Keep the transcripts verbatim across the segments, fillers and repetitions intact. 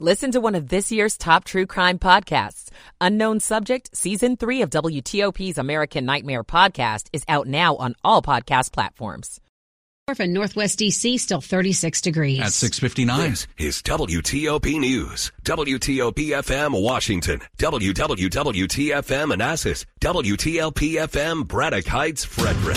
Listen to one of this year's top true crime podcasts. Unknown Subject, Season three of W T O P's American Nightmare podcast is out now on all podcast platforms. In Northwest D C, still thirty-six degrees. At six fifty-nine. This is W T O P News. W T O P F M Washington. W W W T F M Manassas. W T L P F M Braddock Heights, Frederick.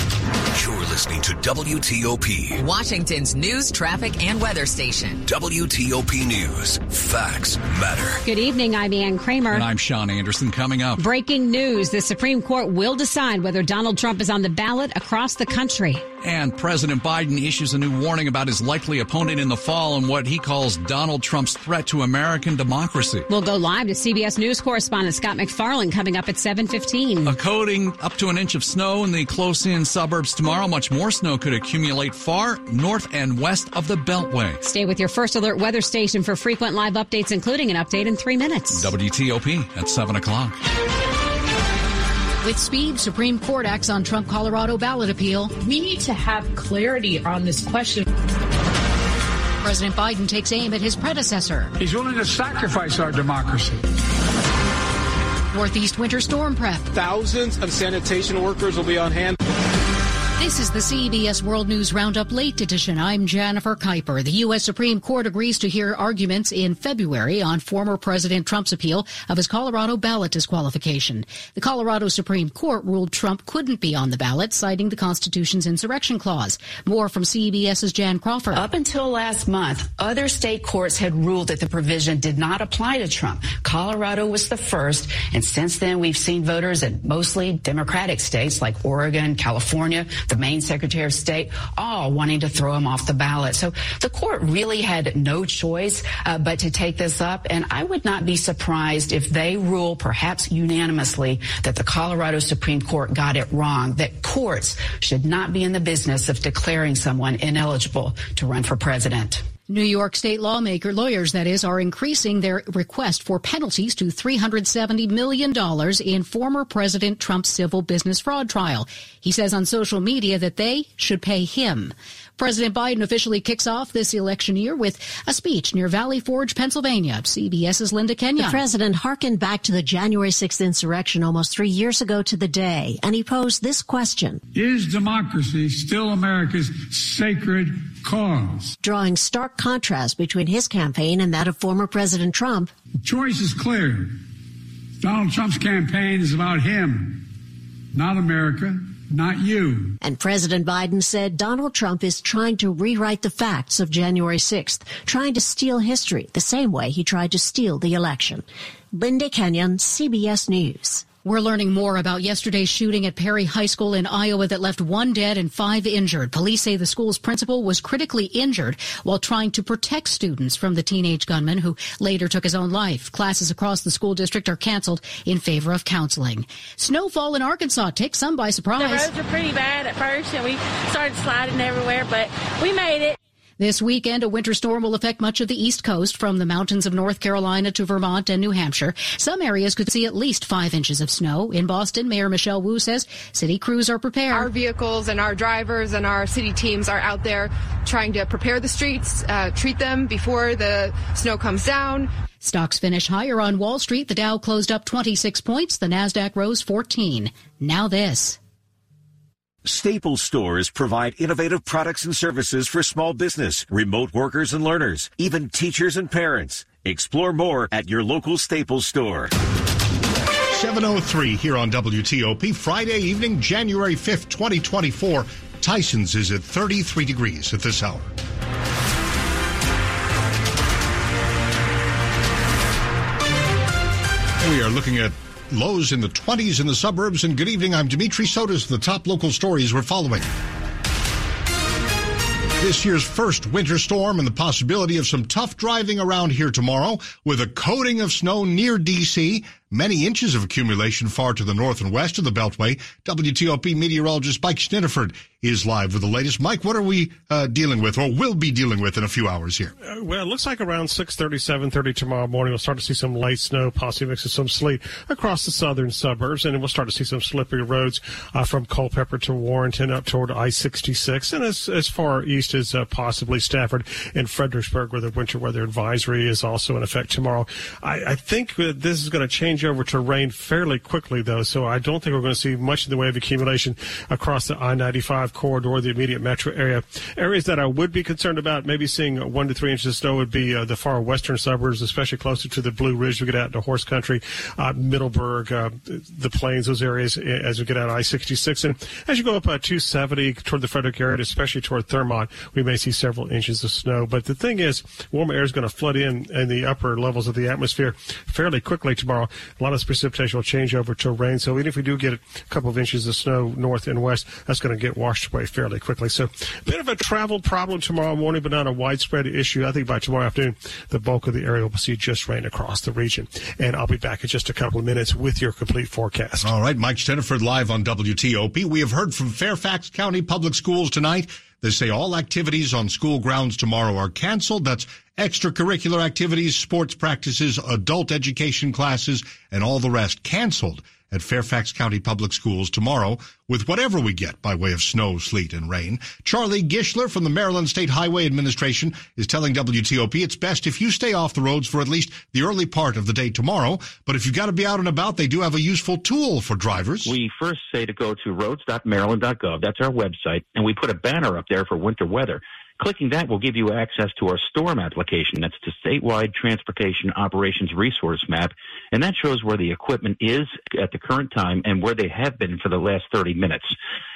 You're listening to W T O P, Washington's news, traffic, and weather station. W T O P News. Facts matter. Good evening. I'm Ann Kramer. And I'm Sean Anderson. Coming up, breaking news. The Supreme Court will decide whether Donald Trump is on the ballot across the country. And President Biden Biden issues a new warning about his likely opponent in the fall and what he calls Donald Trump's threat to American democracy. We'll go live to C B S News correspondent Scott McFarlane coming up at seven fifteen. A coating up to an inch of snow in the close-in suburbs tomorrow. Much more snow could accumulate far north and west of the Beltway. Stay with your First Alert weather station for frequent live updates, including an update in three minutes. W T O P at seven o'clock. With speed, Supreme Court acts on Trump Colorado ballot appeal. We need to have clarity on this question. President Biden takes aim at his predecessor. He's willing to sacrifice our democracy. Northeast winter storm prep. Thousands of sanitation workers will be on hand. This is the C B S World News Roundup Late Edition. I'm Jennifer Kuiper. The U S. Supreme Court agrees to hear arguments in February on former President Trump's appeal of his Colorado ballot disqualification. The Colorado Supreme Court ruled Trump couldn't be on the ballot, citing the Constitution's insurrection clause. More from CBS's Jan Crawford. Up until last month, other state courts had ruled that the provision did not apply to Trump. Colorado was the first, and since then we've seen voters in mostly Democratic states like Oregon, California, the Maine Secretary of State, all wanting to throw him off the ballot. So the court really had no choice uh, but to take this up. And I would not be surprised if they rule, perhaps unanimously, that the Colorado Supreme Court got it wrong, that courts should not be in the business of declaring someone ineligible to run for president. New York state lawmaker lawyers, that is, are increasing their request for penalties to three hundred seventy million dollars in former President Trump's civil business fraud trial. He says on social media that they should pay him. President Biden officially kicks off this election year with a speech near Valley Forge, Pennsylvania. CBS's Linda Kenyon. The president harkened back to the January sixth insurrection almost three years ago to the day, and he posed this question. Is democracy still America's sacred cause? Drawing stark contrast between his campaign and that of former President Trump. The choice is clear. Donald Trump's campaign is about him, not America. Not you. And President Biden said Donald Trump is trying to rewrite the facts of January sixth, trying to steal history the same way he tried to steal the election. Linda Kenyon, C B S News. We're learning more about yesterday's shooting at Perry High School in Iowa that left one dead and five injured. Police say the school's principal was critically injured while trying to protect students from the teenage gunman who later took his own life. Classes across the school district are canceled in favor of counseling. Snowfall in Arkansas takes some by surprise. The roads were pretty bad at first, and we started sliding everywhere, but we made it. This weekend, a winter storm will affect much of the East Coast, from the mountains of North Carolina to Vermont and New Hampshire. Some areas could see at least five inches of snow. In Boston, Mayor Michelle Wu says city crews are prepared. Our vehicles and our drivers and our city teams are out there trying to prepare the streets, uh, treat them before the snow comes down. Stocks finish higher on Wall Street. The Dow closed up twenty-six points. The Nasdaq rose fourteen. Now this. Staples stores provide innovative products and services for small business, remote workers and learners, even teachers and parents. Explore more at your local Staples store. seven oh three here on W T O P, Friday evening, January fifth, twenty twenty-four. Tyson's is at thirty-three degrees at this hour. We are looking at lows in the twenties in the suburbs. And good evening, I'm Dimitri Sotis. The top local stories we're following. This year's first winter storm and the possibility of some tough driving around here tomorrow with a coating of snow near D C many inches of accumulation far to the north and west of the Beltway. W T O P meteorologist Mike Snitterford is live with the latest. Mike, what are we uh, dealing with, or will be dealing with in a few hours here? Uh, well, it looks like around six thirty, seven thirty tomorrow morning, we'll start to see some light snow, possibly mixed with some sleet across the southern suburbs, and then we'll start to see some slippery roads uh, from Culpeper to Warrenton up toward I sixty-six, and as, as far east as uh, possibly Stafford and Fredericksburg, where the winter weather advisory is also in effect tomorrow. I, I think that this is going to change over to rain fairly quickly, though, so I don't think we're going to see much in the way of accumulation across the I ninety-five corridor, the immediate metro area. Areas that I would be concerned about maybe seeing one to three inches of snow would be uh, the far western suburbs, especially closer to the Blue Ridge. We get out into Horse Country, uh, Middleburg, uh, the Plains, those areas as we get out I sixty-six. And as you go up uh, two seventy toward the Frederick area, especially toward Thurmont, we may see several inches of snow. But the thing is, warm air is going to flood in in the upper levels of the atmosphere fairly quickly tomorrow. A lot of this precipitation will change over to rain. So even if we do get a couple of inches of snow north and west, that's going to get washed away fairly quickly. So a bit of a travel problem tomorrow morning, but not a widespread issue. I think by tomorrow afternoon, the bulk of the area will see just rain across the region. And I'll be back in just a couple of minutes with your complete forecast. All right, Mike Steniford live on W T O P. We have heard from Fairfax County Public Schools tonight. They say all activities on school grounds tomorrow are canceled. That's extracurricular activities, sports practices, adult education classes, and all the rest canceled at Fairfax County Public Schools tomorrow with whatever we get by way of snow, sleet, and rain. Charlie Gishler from the Maryland State Highway Administration is telling W T O P it's best if you stay off the roads for at least the early part of the day tomorrow. But if you've got to be out and about, they do have a useful tool for drivers. We first say to go to roads dot maryland dot gov. That's our website. And we put a banner up there for winter weather. Clicking that will give you access to our storm application. That's the statewide transportation operations resource map. And that shows where the equipment is at the current time and where they have been for the last thirty minutes.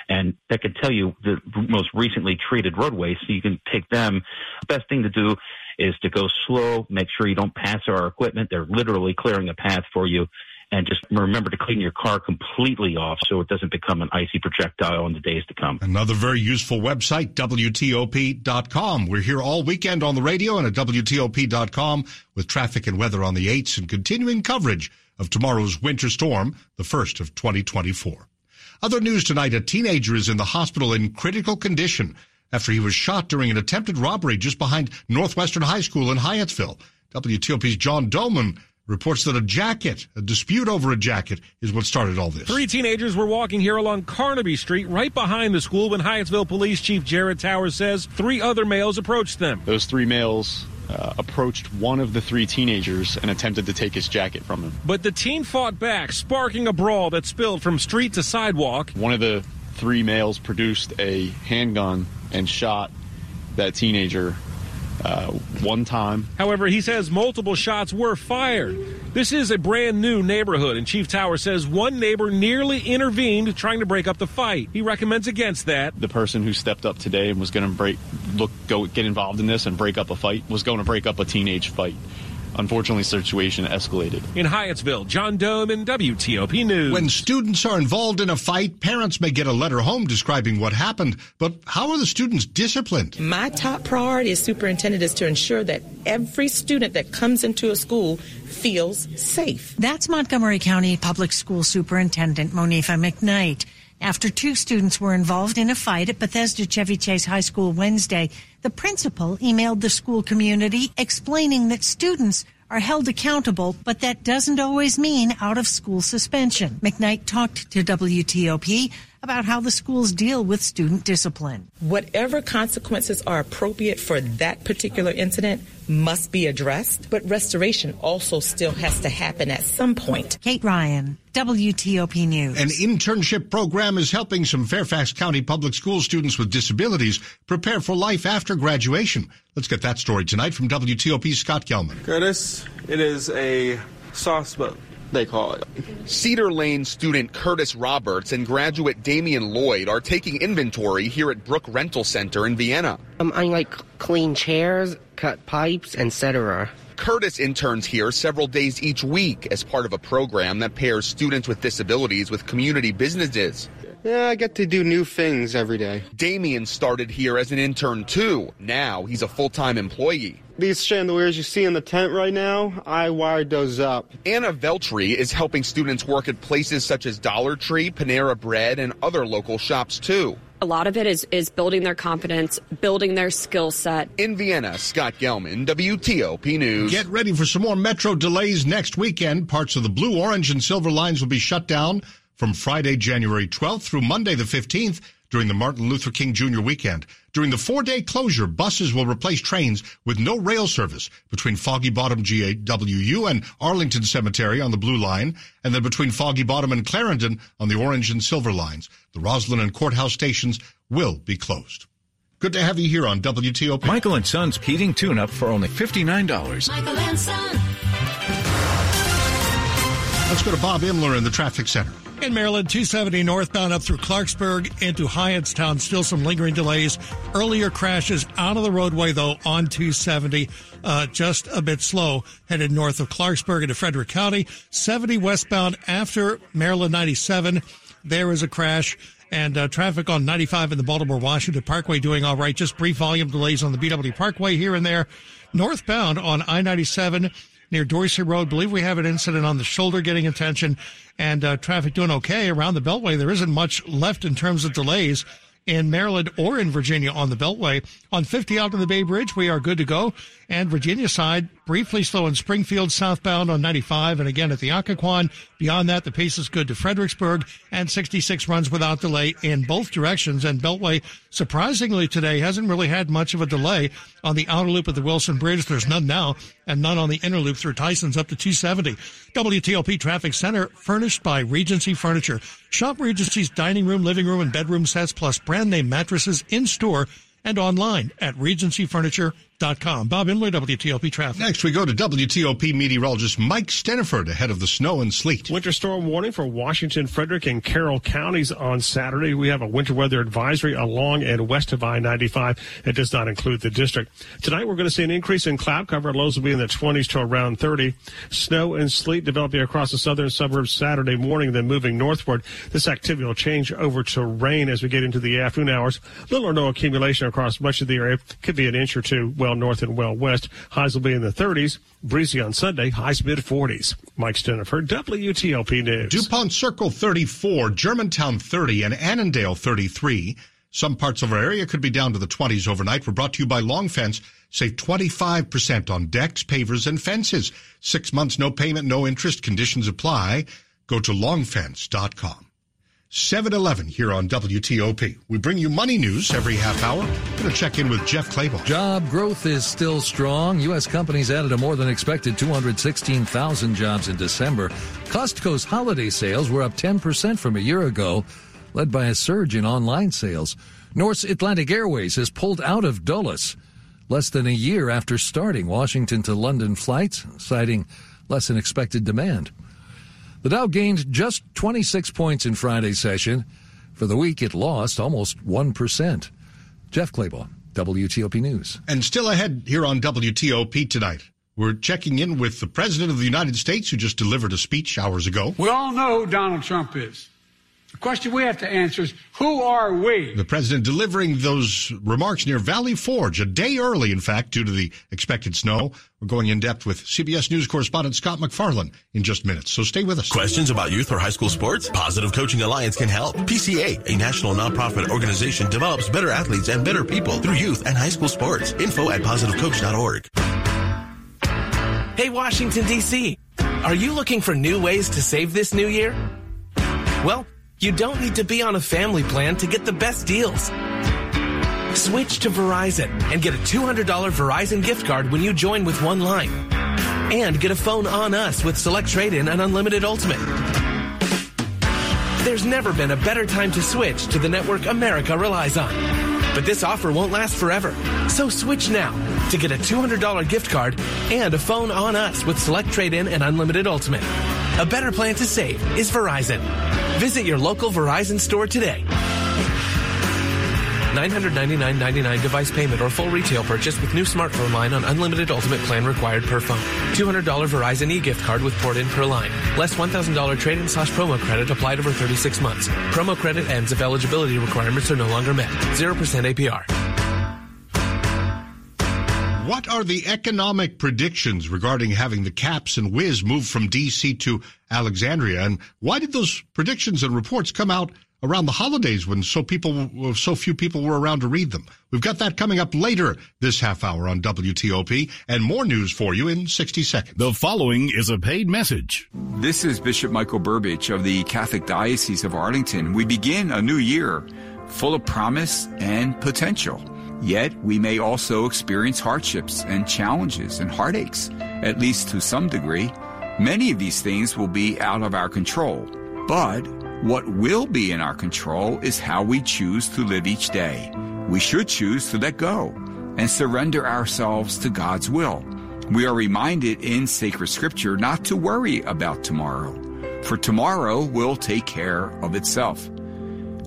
And that can tell you the most recently treated roadways, so you can take them. Best thing to do is to go slow, make sure you don't pass our equipment. They're literally clearing a path for you. And just remember to clean your car completely off so it doesn't become an icy projectile in the days to come. Another very useful website, W T O P dot com. We're here all weekend on the radio and at W T O P dot com with traffic and weather on the eights and continuing coverage of tomorrow's winter storm, the first of twenty twenty-four. Other news tonight, a teenager is in the hospital in critical condition after he was shot during an attempted robbery just behind Northwestern High School in Hyattsville. W T O P's John Doman reports that a jacket, a dispute over a jacket, is what started all this. Three teenagers were walking here along Carnaby Street, right behind the school, when Hyattsville Police Chief Jared Towers says three other males approached them. Those three males uh, approached one of the three teenagers and attempted to take his jacket from him. But the teen fought back, sparking a brawl that spilled from street to sidewalk. One of the three males produced a handgun and shot that teenager Uh, one time. However, he says multiple shots were fired. This is a brand new neighborhood, and Chief Tower says one neighbor nearly intervened trying to break up the fight. He recommends against that. The person who stepped up today and was going to break, look, go get involved in this and break up a fight was going to break up a teenage fight. Unfortunately, the situation escalated. In Hyattsville, John Dome in W T O P News. When students are involved in a fight, parents may get a letter home describing what happened, but how are the students disciplined? My top priority as superintendent is to ensure that every student that comes into a school feels safe. That's Montgomery County Public School Superintendent Monifa McKnight. After two students were involved in a fight at Bethesda Chevy Chase High School Wednesday, the principal emailed the school community explaining that students are held accountable, but that doesn't always mean out-of-school suspension. McKnight talked to W T O P about how the schools deal with student discipline. Whatever consequences are appropriate for that particular incident must be addressed, but restoration also still has to happen at some point. Kate Ryan, W T O P News. An internship program is helping some Fairfax County Public School students with disabilities prepare for life after graduation. Let's get that story tonight from W T O P's Scott Gelman. Curtis, it is a sauce boat, they call it. Cedar Lane student Curtis Roberts and graduate Damian Lloyd are taking inventory here at Brook Rental Center in Vienna. Um, I like clean chairs, cut pipes, et cetera. Curtis interns here several days each week as part of a program that pairs students with disabilities with community businesses. Yeah, I get to do new things every day. Damien started here as an intern, too. Now he's a full-time employee. These chandeliers you see in the tent right now, I wired those up. Anna Veltri is helping students work at places such as Dollar Tree, Panera Bread, and other local shops, too. A lot of it is, is building their confidence, building their skill set. In Vienna, Scott Gelman, W T O P News. Get ready for some more metro delays next weekend. Parts of the blue, orange, and silver lines will be shut down from Friday, January twelfth through Monday the fifteenth during the Martin Luther King Junior weekend. During the four-day closure, buses will replace trains with no rail service between Foggy Bottom G A W U and Arlington Cemetery on the blue line, and then between Foggy Bottom and Clarendon on the orange and silver lines. The Roslyn and Courthouse stations will be closed. Good to have you here on W T O P. Michael and Son's heating tune-up for only fifty-nine dollars. Michael and Son. Let's go to Bob Imler in the traffic center. In Maryland, two seventy northbound up through Clarksburg into Hyattstown. Still some lingering delays. Earlier crashes out of the roadway, though, on two seventy. Uh, just a bit slow. Headed north of Clarksburg into Frederick County. seventy westbound after Maryland ninety-seven. There is a crash. And uh, traffic on ninety-five in the Baltimore-Washington Parkway doing all right. Just brief volume delays on the B W Parkway here and there. Northbound on I ninety-seven. Near Dorsey Road, believe we have an incident on the shoulder getting attention, and uh, traffic doing okay around the Beltway. There isn't much left in terms of delays in Maryland or in Virginia on the Beltway. On fifty out of the Bay Bridge, we are good to go. And Virginia side, briefly slow in Springfield, southbound on ninety-five, and again at the Occoquan. Beyond that, the pace is good to Fredericksburg, and sixty-six runs without delay in both directions. And Beltway, surprisingly today, hasn't really had much of a delay on the outer loop of the Wilson Bridge. There's none now, and none on the inner loop through Tyson's up to two seventy. W T O P Traffic Center, furnished by Regency Furniture. Shop Regency's dining room, living room, and bedroom sets, plus brand-name mattresses in-store and online at regency furniture dot com. Bob Imler, W T O P Traffic. Next, we go to W T O P meteorologist Mike Steniford ahead of the snow and sleet. Winter storm warning for Washington, Frederick, and Carroll counties on Saturday. We have a winter weather advisory along and west of I ninety-five. It does not include the district. Tonight, we're going to see an increase in cloud cover. Lows will be in the twenties to around thirty. Snow and sleet developing across the southern suburbs Saturday morning, then moving northward. This activity will change over to rain as we get into the afternoon hours. Little or no accumulation across much of the area. Could be an inch or two well north and well west. Highs will be in the thirties. Breezy on Sunday. Highs mid forties. Mike Steniford, W T O P News. DuPont Circle thirty-four, Germantown thirty, and Annandale thirty-three. Some parts of our area could be down to the twenties overnight. We're brought to you by Long Fence. Save twenty-five percent on decks, pavers, and fences. Six months, no payment, no interest. Conditions apply. Go to long fence dot com. seven eleven here on W T O P. We bring you money news every half hour. Going to check in with Jeff Claybaugh. Job growth is still strong. U S companies added a more than expected two hundred sixteen thousand jobs in December. Costco's holiday sales were up ten percent from a year ago, led by a surge in online sales. North Atlantic Airways has pulled out of Dulles less than a year after starting Washington to London flights, citing less than expected demand. The Dow gained just twenty-six points in Friday's session. For the week, it lost almost one percent. Jeff Claybaugh, W T O P News. And still ahead here on W T O P tonight, we're checking in with the President of the United States, who just delivered a speech hours ago. We all know who Donald Trump is. The question we have to answer is, who are we? The president delivering those remarks near Valley Forge, a day early, in fact, due to the expected snow. We're going in depth with C B S News correspondent Scott McFarlane in just minutes, so stay with us. Questions about youth or high school sports? Positive Coaching Alliance can help. P C A, a national nonprofit organization, develops better athletes and better people through youth and high school sports. Info at positive coach dot org. Hey, Washington, D C, are you looking for new ways to save this new year? Well, you don't need to be on a family plan to get the best deals. Switch to Verizon and get a two hundred dollars Verizon gift card when you join with one line. And get a phone on us with Select Trade-In and Unlimited Ultimate. There's never been a better time to switch to the network America relies on. But this offer won't last forever. So switch now to get a two hundred dollars gift card and a phone on us with Select Trade-In and Unlimited Ultimate. A better plan to save is Verizon. Visit your local Verizon store today. nine hundred ninety-nine dollars and ninety-nine cents device payment or full retail purchase with new smartphone line on unlimited ultimate plan required per phone. two hundred dollars Verizon e-gift card with port in per line. Less one thousand dollars trade-in slash promo credit applied over thirty-six months. Promo credit ends if eligibility requirements are no longer met. zero percent A P R. What are the economic predictions regarding having the Caps and Wiz move from D C to Alexandria? And why did those predictions and reports come out around the holidays when so people, so few people were around to read them? We've got that coming up later this half hour on W T O P, and more news for you in sixty seconds. The following is a paid message. This is Bishop Michael Burbidge of the Catholic Diocese of Arlington. We begin a new year full of promise and potential. Yet, we may also experience hardships and challenges and heartaches, at least to some degree. Many of these things will be out of our control. But what will be in our control is how we choose to live each day. We should choose to let go and surrender ourselves to God's will. We are reminded in sacred scripture not to worry about tomorrow, for tomorrow will take care of itself.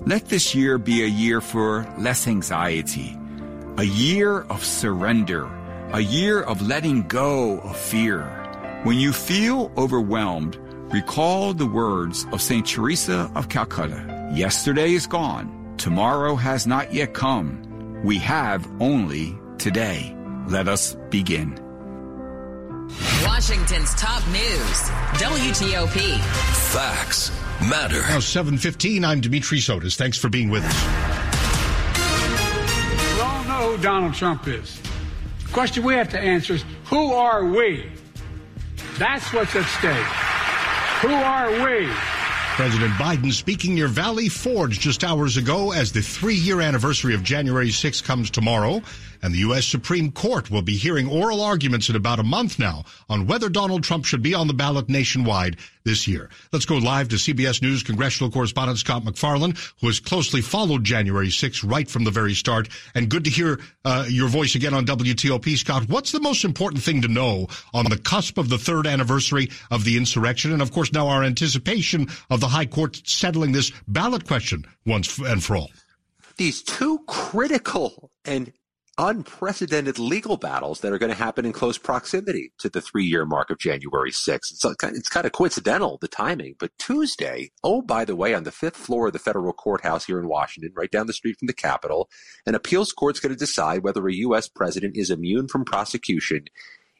Let this year be a year for less anxiety, a year of surrender, a year of letting go of fear. When you feel overwhelmed, recall the words of Saint Teresa of Calcutta. Yesterday is gone. Tomorrow has not yet come. We have only today. Let us begin. Washington's top news, W T O P. Facts matter. Now seven fifteen, I'm Dimitri Sotis. Thanks for being with us. Who Donald Trump is. The question we have to answer is, who are we? That's what's at stake. Who are we? President Biden speaking near Valley Forge just hours ago as the three-year anniversary of January sixth comes tomorrow, and the U S Supreme Court will be hearing oral arguments in about a month now on whether Donald Trump should be on the ballot nationwide this year. Let's go live to C B S News congressional correspondent Scott McFarlane, who has closely followed January sixth right from the very start. And good to hear uh, your voice again on W T O P. Scott, what's the most important thing to know on the cusp of the third anniversary of the insurrection? And, of course, now our anticipation of the high court settling this ballot question once and for all. These two critical and unprecedented legal battles that are going to happen in close proximity to the three-year mark of January sixth. It's, it's kind of coincidental, the timing, but Tuesday, oh, by the way, on the fifth floor of the federal courthouse here in Washington, right down the street from the Capitol, an appeals court's going to decide whether a U S president is immune from prosecution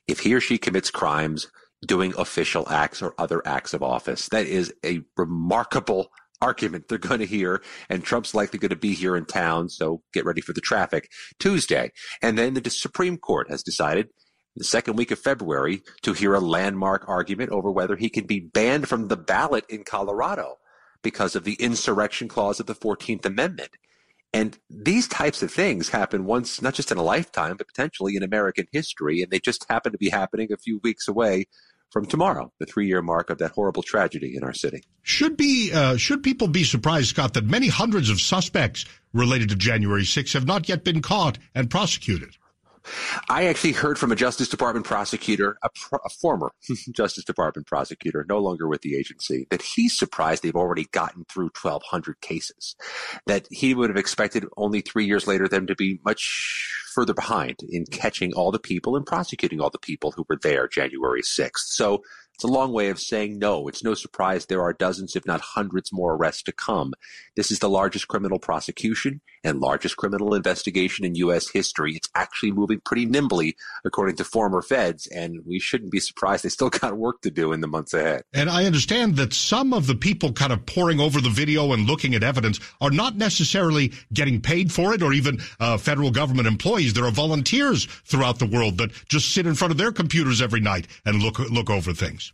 if he or she commits crimes doing official acts or other acts of office. That is a remarkable argument they're going to hear, and Trump's likely going to be here in town, so get ready for the traffic Tuesday. And then the Supreme Court has decided the second week of February to hear a landmark argument over whether he can be banned from the ballot in Colorado because of the insurrection clause of the fourteenth amendment. And these types of things happen once, not just in a lifetime, but potentially in American history, and they just happen to be happening a few weeks away from tomorrow, the three-year mark of that horrible tragedy in our city. Should be uh, should people be surprised, Scott, that many hundreds of suspects related to January sixth have not yet been caught and prosecuted? I actually heard from a Justice Department prosecutor, a, pro- a former Justice Department prosecutor, no longer with the agency, that he's surprised they've already gotten through twelve hundred cases, that he would have expected only three years later them to be much further behind in catching all the people and prosecuting all the people who were there January sixth. So it's a long way of saying no. It's no surprise there are dozens, if not hundreds, more arrests to come. This is the largest criminal prosecution and largest criminal investigation in U S history. It's actually moving pretty nimbly, according to former feds, and we shouldn't be surprised. They still got work to do in the months ahead. And I understand that some of the people kind of poring over the video and looking at evidence are not necessarily getting paid for it, or even uh, federal government employees. There are volunteers throughout the world that just sit in front of their computers every night and look look over things.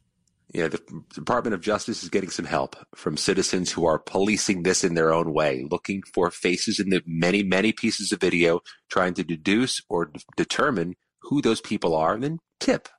Yeah, the Department of Justice is getting some help from citizens who are policing this in their own way, looking for faces in the many, many pieces of video, trying to deduce or d- determine who those people are, and then tip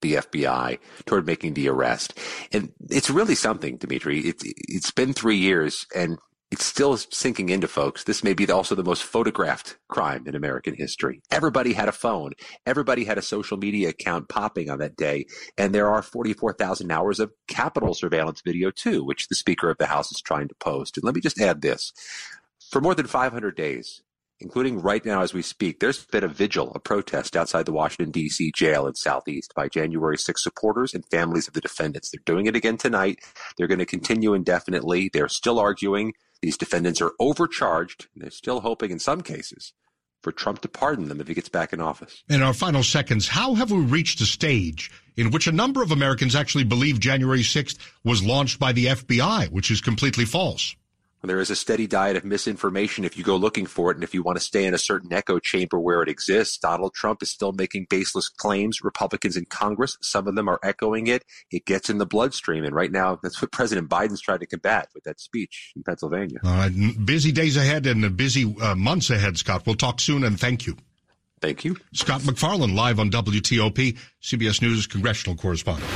the F B I toward making the arrest. And it's really something, Dimitri. It, it's been three years, and it's still sinking into folks. This may be also the most photographed crime in American history. Everybody had a phone. Everybody had a social media account popping on that day. And there are forty-four thousand hours of Capitol surveillance video, too, which the Speaker of the House is trying to post. And let me just add this. For more than five hundred days, including right now as we speak. There's been a vigil, a protest outside the Washington, D C jail in Southeast by January sixth supporters and families of the defendants. They're doing it again tonight. They're going to continue indefinitely. They're still arguing these defendants are overcharged, and they're still hoping in some cases for Trump to pardon them if he gets back in office. In our final seconds, how have we reached a stage in which a number of Americans actually believe January sixth was launched by the F B I, which is completely false? Well, there is a steady diet of misinformation if you go looking for it, and if you want to stay in a certain echo chamber where it exists. Donald Trump is still making baseless claims. Republicans in Congress, some of them are echoing it. It gets in the bloodstream, and right now that's what President Biden's trying to combat with that speech in Pennsylvania. All right, busy days ahead and busy uh, months ahead, Scott. We'll talk soon, and thank you. Thank you. Scott McFarland, live on W T O P, C B S News congressional correspondent.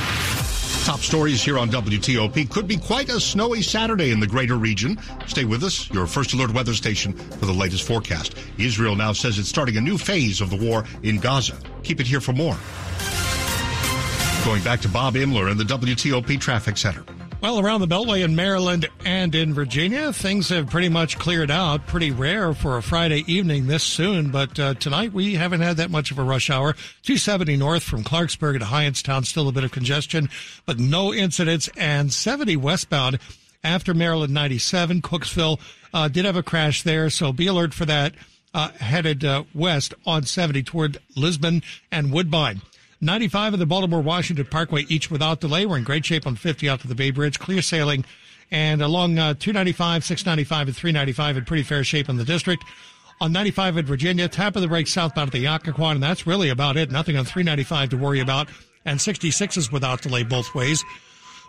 Top stories here on W T O P. Could be quite a snowy Saturday in the greater region. Stay with us, your First Alert weather station, for the latest forecast. Israel now says it's starting a new phase of the war in Gaza. Keep it here for more. Going back to Bob Imler in the W T O P Traffic Center. Well, around the Beltway in Maryland and in Virginia, things have pretty much cleared out. Pretty rare for a Friday evening this soon, but uh, tonight we haven't had that much of a rush hour. two seventy north from Clarksburg to Hyanstown, still a bit of congestion, but no incidents. And seventy westbound after Maryland ninety-seven, Cooksville uh, did have a crash there, so be alert for that. Uh, headed uh, west on seventy toward Lisbon and Woodbine. ninety-five of the Baltimore-Washington Parkway, each without delay. We're in great shape on fifty out to the Bay Bridge, clear sailing. And along uh, two ninety-five, six ninety-five, and three ninety-five in pretty fair shape in the district. On ninety-five at Virginia, tap of the brake southbound at the Occoquan, and that's really about it. Nothing on three ninety-five to worry about. And sixty-six is without delay both ways.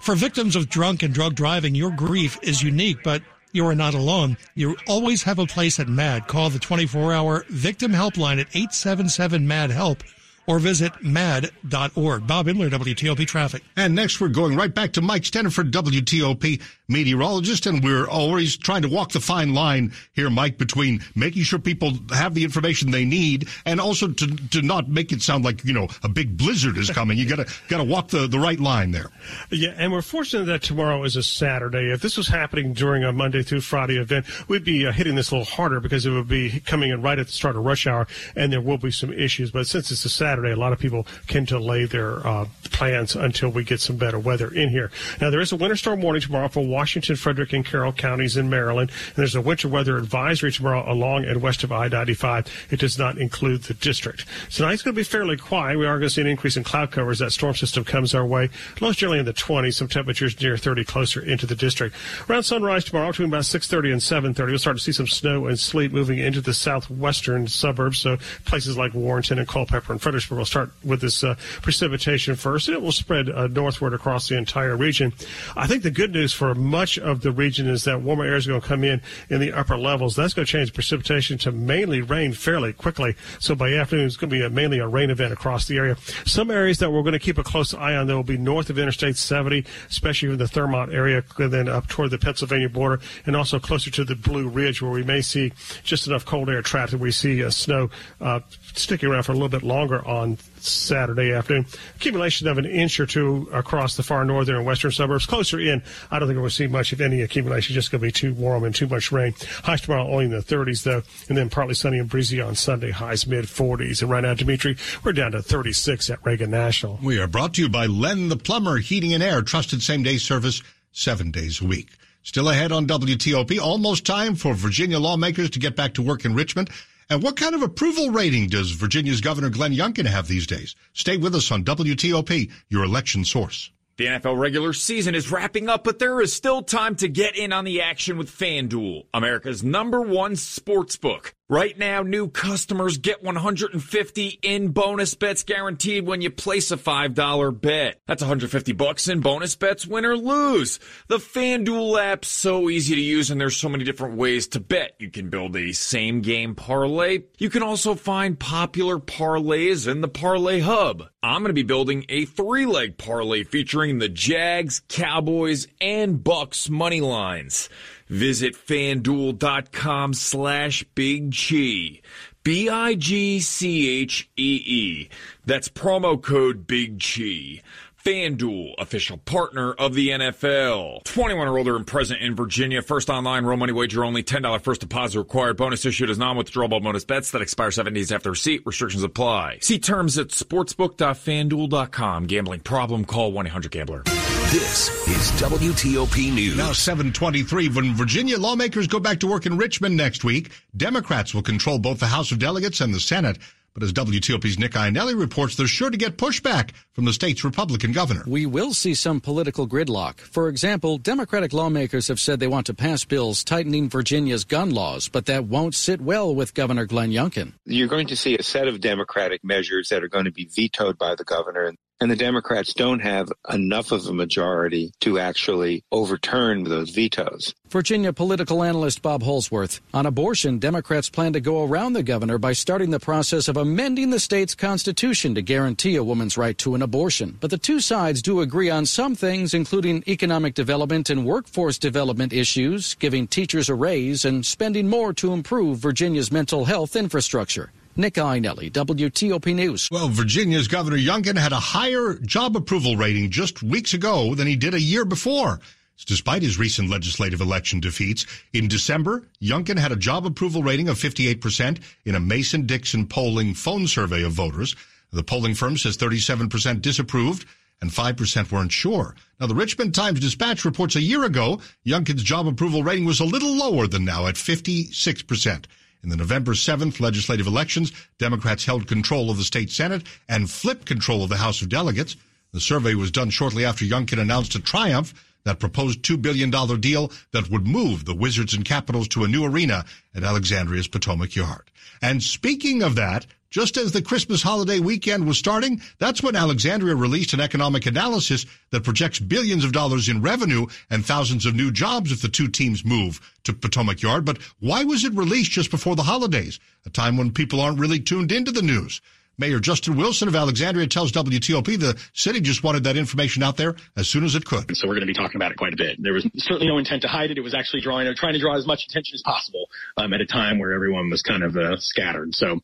For victims of drunk and drug driving, your grief is unique, but you are not alone. You always have a place at MAD. Call the twenty-four hour victim helpline at eight seven seven MAD HELP. Or visit mad dot org. Bob Imler, W T O P Traffic. And next, we're going right back to Mike Steniford, W T O P meteorologist, and we're always trying to walk the fine line here, Mike, between making sure people have the information they need and also to to not make it sound like, you know, a big blizzard is coming. You gotta gotta walk the, the right line there. Yeah, and we're fortunate that tomorrow is a Saturday. If this was happening during a Monday through Friday event, we'd be uh, hitting this a little harder because it would be coming in right at the start of rush hour, and there will be some issues. But since it's a Saturday, Saturday, a lot of people can delay their uh, plans until we get some better weather in here. Now, there is a winter storm warning tomorrow for Washington, Frederick, and Carroll counties in Maryland. And there's a winter weather advisory tomorrow along and west of I ninety-five. It does not include the district. Tonight's going to be fairly quiet. We are going to see an increase in cloud covers. That storm system comes our way. Lows generally in the twenties, some temperatures near thirty closer into the district. Around sunrise tomorrow, between about six thirty and seven thirty, we'll start to see some snow and sleet moving into the southwestern suburbs. So places like Warrenton and Culpeper and Frederick. We'll start with this uh, precipitation first, and it will spread uh, northward across the entire region. I think the good news for much of the region is that warmer air is going to come in in the upper levels. That's going to change precipitation to mainly rain fairly quickly. So by afternoon, it's going to be a, mainly a rain event across the area. Some areas that we're going to keep a close eye on, though, will be north of Interstate seventy, especially in the Thermont area, and then up toward the Pennsylvania border, and also closer to the Blue Ridge, where we may see just enough cold air trapped that we see uh, snow uh, sticking around for a little bit longer on Saturday afternoon. Accumulation of an inch or two across the far northern and western suburbs. Closer in, I don't think we'll see much, if any, accumulation. Just going to be too warm and too much rain. Highs tomorrow only in the thirties, though, and then partly sunny and breezy on Sunday. Highs mid forties. And right now, Dimitri, we're down to thirty-six at Reagan National. We are brought to you by Len the Plumber Heating and Air. Trusted same-day service seven days a week. Still ahead on W T O P. Almost time for Virginia lawmakers to get back to work in Richmond. And what kind of approval rating does Virginia's Governor Glenn Youngkin have these days? Stay with us on W T O P, your election source. The N F L regular season is wrapping up, but there is still time to get in on the action with FanDuel, America's number one sportsbook. Right now, new customers get one hundred fifty in bonus bets guaranteed when you place a five dollar bet. That's one hundred fifty bucks in bonus bets, win or lose. The FanDuel app's so easy to use, and there's so many different ways to bet. You can build a same-game parlay. You can also find popular parlays in the Parlay Hub. I'm going to be building a three-leg parlay featuring the Jags, Cowboys, and Bucks money lines. Visit FanDuel.com slash Big G. B I G C H E E. That's promo code Big G. FanDuel, official partner of the N F L. twenty-one or older and present in Virginia. First online, real money wager only. ten dollars first deposit required. Bonus issued as non-withdrawable bonus bets that expire seven days after receipt. Restrictions apply. See terms at sportsbook dot fan duel dot com. Gambling problem? Call one eight hundred gambler. This is W T O P News. Now seven twenty-three. When Virginia lawmakers go back to work in Richmond next week, Democrats will control both the House of Delegates and the Senate. But as W T O P's Nick Iannelli reports, they're sure to get pushback from the state's Republican governor. We will see some political gridlock. For example, Democratic lawmakers have said they want to pass bills tightening Virginia's gun laws, but that won't sit well with Governor Glenn Youngkin. You're going to see a set of Democratic measures that are going to be vetoed by the governor. And the Democrats don't have enough of a majority to actually overturn those vetoes. Virginia political analyst Bob Holsworth. On abortion, Democrats plan to go around the governor by starting the process of amending the state's constitution to guarantee a woman's right to an abortion. But the two sides do agree on some things, including economic development and workforce development issues, giving teachers a raise, and spending more to improve Virginia's mental health infrastructure. Nick Iannelli, W T O P News. Well, Virginia's Governor Youngkin had a higher job approval rating just weeks ago than he did a year before. It's despite his recent legislative election defeats. In December, Youngkin had a job approval rating of fifty-eight percent in a Mason-Dixon polling phone survey of voters. The polling firm says thirty-seven percent disapproved and five percent weren't sure. Now, the Richmond Times-Dispatch reports a year ago, Youngkin's job approval rating was a little lower than now at fifty-six percent. In the November seventh legislative elections, Democrats held control of the state Senate and flipped control of the House of Delegates. The survey was done shortly after Youngkin announced a triumph, that proposed two billion dollars deal that would move the Wizards and Capitals to a new arena at Alexandria's Potomac Yard. And speaking of that, just as the Christmas holiday weekend was starting, that's when Alexandria released an economic analysis that projects billions of dollars in revenue and thousands of new jobs if the two teams move to Potomac Yard. But why was it released just before the holidays, a time when people aren't really tuned into the news? Mayor Justin Wilson of Alexandria tells W T O P the city just wanted that information out there as soon as it could. So we're going to be talking about it quite a bit. There was certainly no intent to hide it. It was actually drawing, or trying to draw as much attention as possible um, at a time where everyone was kind of uh, scattered. So,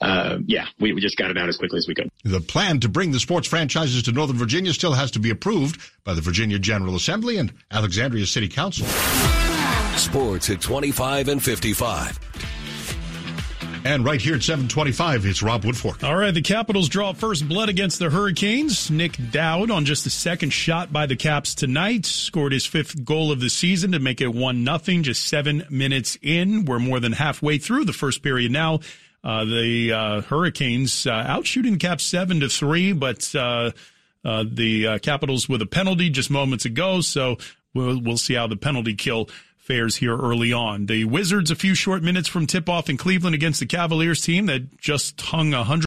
uh, yeah, we, we just got it out as quickly as we could. The plan to bring the sports franchises to Northern Virginia still has to be approved by the Virginia General Assembly and Alexandria City Council. Sports at twenty-five and fifty-five. And right here at seven twenty-five, it's Rob Woodfork. All right, the Capitals draw first blood against the Hurricanes. Nick Dowd on just the second shot by the Caps tonight. Scored his fifth goal of the season to make it one nothing, just seven minutes in. We're more than halfway through the first period now. Uh, the uh, Hurricanes uh, outshooting the Caps seven to three, but uh, uh, the uh, Capitals with a penalty just moments ago. So we'll, we'll see how the penalty kill fares here early on. The Wizards a few short minutes from tip-off in Cleveland against the Cavaliers team that just hung a hundred.